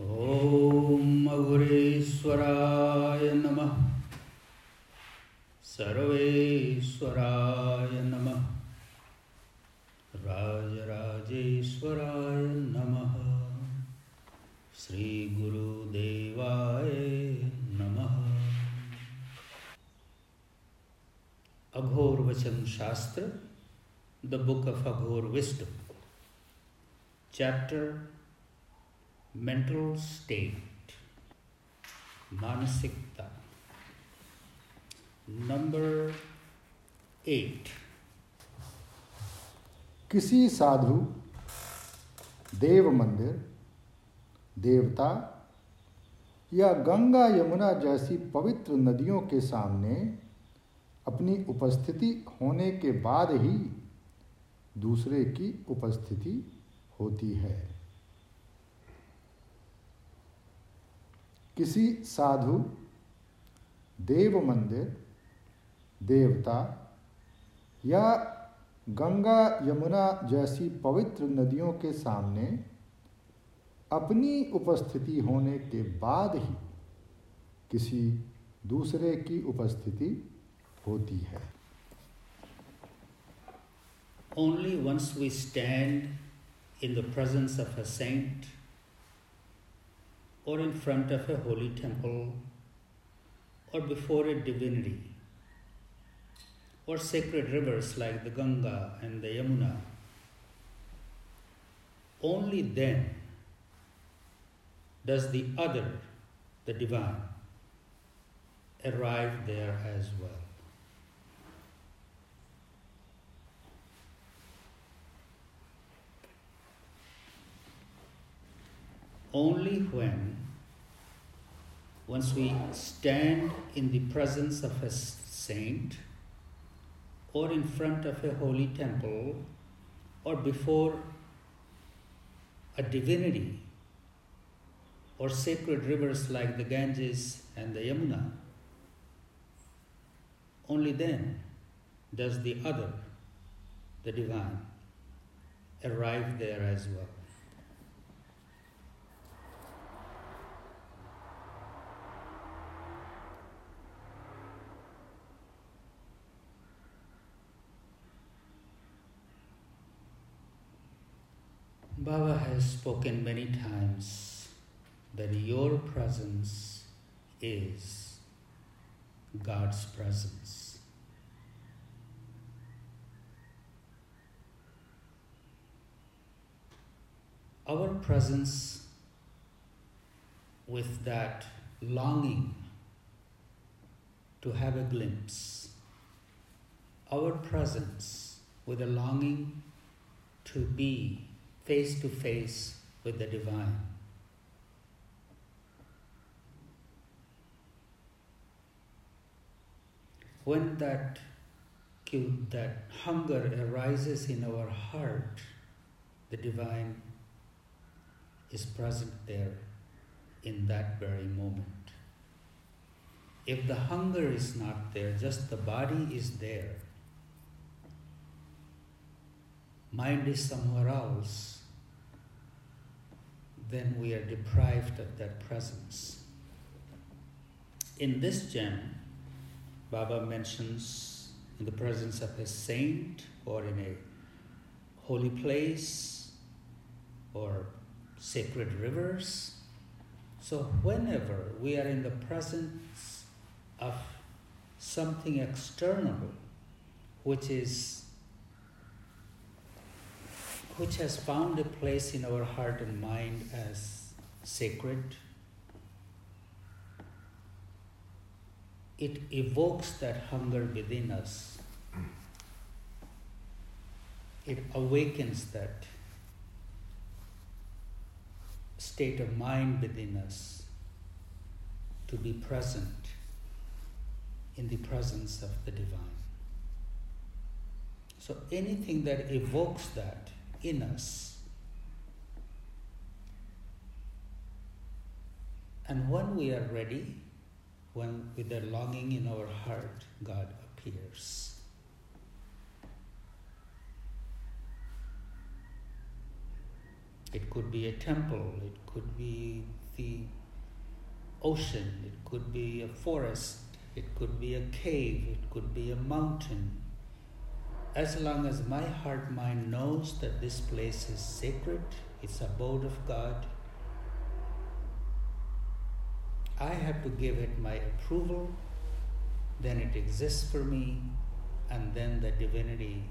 Om Aghoreshwaraya Namah Sarveshwaraya Namah Rajarajeshwaraya Namah Sri Guru Devaya Namah. Aghor Vacham Shastra, the book of Aghor Wisdom, chapter Mental State, Manasikta, number 8. किसी साधु, देव मंदिर, देवता या गंगा यमुना जैसी पवित्र नदियों के सामने अपनी उपस्थिति होने के बाद ही दूसरे की उपस्थिति होती है। किसी साधु, देव मंदिर, देवता या गंगा यमुना जैसी पवित्र नदियों के सामने अपनी उपस्थिति होने के बाद ही किसी दूसरे की उपस्थिति होती है। Only once we stand in the presence of a saint or in front of a holy temple, or before a divinity, or sacred rivers like the Ganga and the Yamuna, only then does the other, the divine, arrive there as well. Only when, once we stand in the presence of a saint or in front of a holy temple or before a divinity or sacred rivers like the Ganges and the Yamuna, only then does the other, the divine, arrive there as well. Baba has spoken many times that your presence is God's presence. Our presence with that longing to have a glimpse, our presence with a longing to be face to face with the divine. When that hunger arises in our heart, the divine is present there in that very moment. If the hunger is not there, just the body is there, mind is somewhere else, then we are deprived of that presence. In this gem, Baba mentions in the presence of a saint or in a holy place or sacred rivers. So whenever we are in the presence of something external which has found a place in our heart and mind as sacred, it evokes that hunger within us. It awakens that state of mind within us to be present in the presence of the divine. So anything that evokes that in us, and when we are ready, when with the longing in our heart, God appears. It could be a temple, it could be the ocean, it could be a forest, it could be a cave, it could be a mountain. As long as my heart mind knows that this place is sacred, it's abode of God, I have to give it my approval, then it exists for me, and then the divinity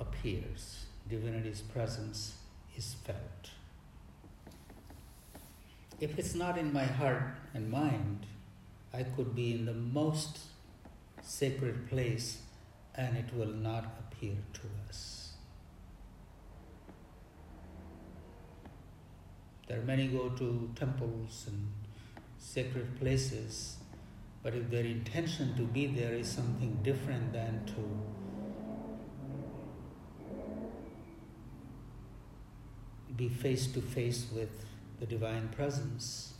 appears. Divinity's presence is felt. If it's not in my heart and mind, I could be in the most sacred place and it will not appear to us. There are many go to temples and sacred places, but if their intention to be there is something different than to be face to face with the divine presence,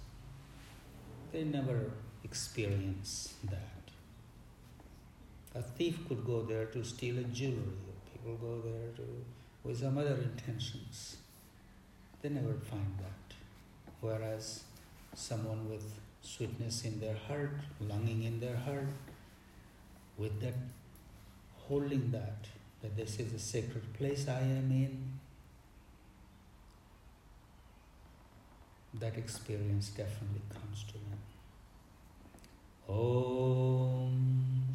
they never experience that. A thief could go there to steal a jewelry, people go there with some other intentions. They never find that. Whereas someone with sweetness in their heart, longing in their heart, with that, holding that this is a sacred place I am in, that experience definitely comes to them. Om